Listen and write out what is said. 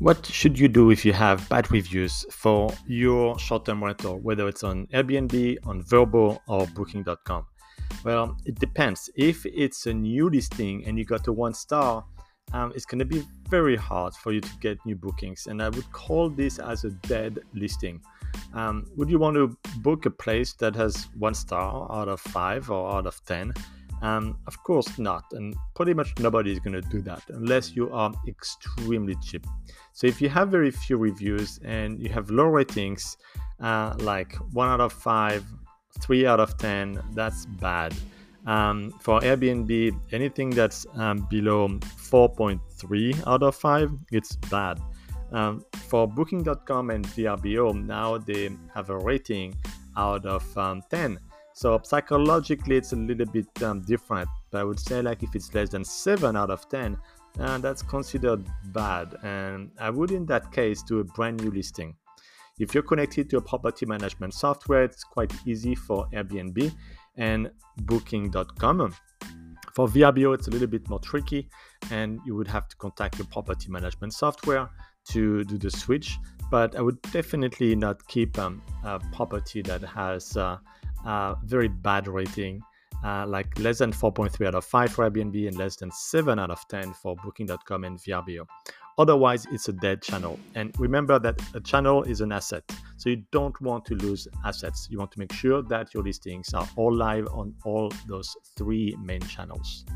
What should you do if you have bad reviews for your short-term rental, whether it's on Airbnb, on Vrbo, or Booking.com? Well, it depends. If it's a new listing and you got a 1-star, it's going to be very hard for you to get new bookings. And I would call this as a dead listing. Would you want to book a place that has 1 star out of 5 or out of 10? Of course not, and pretty much nobody is going to do that unless you are extremely cheap. So if you have very few reviews and you have low ratings, like 1 out of 5, 3 out of 10, that's bad. For Airbnb, anything that's below 4.3 out of 5, it's bad. For Booking.com and Vrbo, now they have a rating out of 10. So psychologically, it's a little bit different. But I would say, like, if it's less than 7 out of 10, that's considered bad. And I would, in that case, do a brand new listing. If you're connected to a property management software, it's quite easy for Airbnb and Booking.com. For Vrbo, it's a little bit more tricky, and you would have to contact your property management software to do the switch. But I would definitely not keep a property that has very bad rating, like less than 4.3 out of 5 for Airbnb and less than 7 out of 10 for Booking.com and Vrbo. Otherwise, it's a dead channel. And remember that a channel is an asset. So you don't want to lose assets. You want to make sure that your listings are all live on all those three main channels.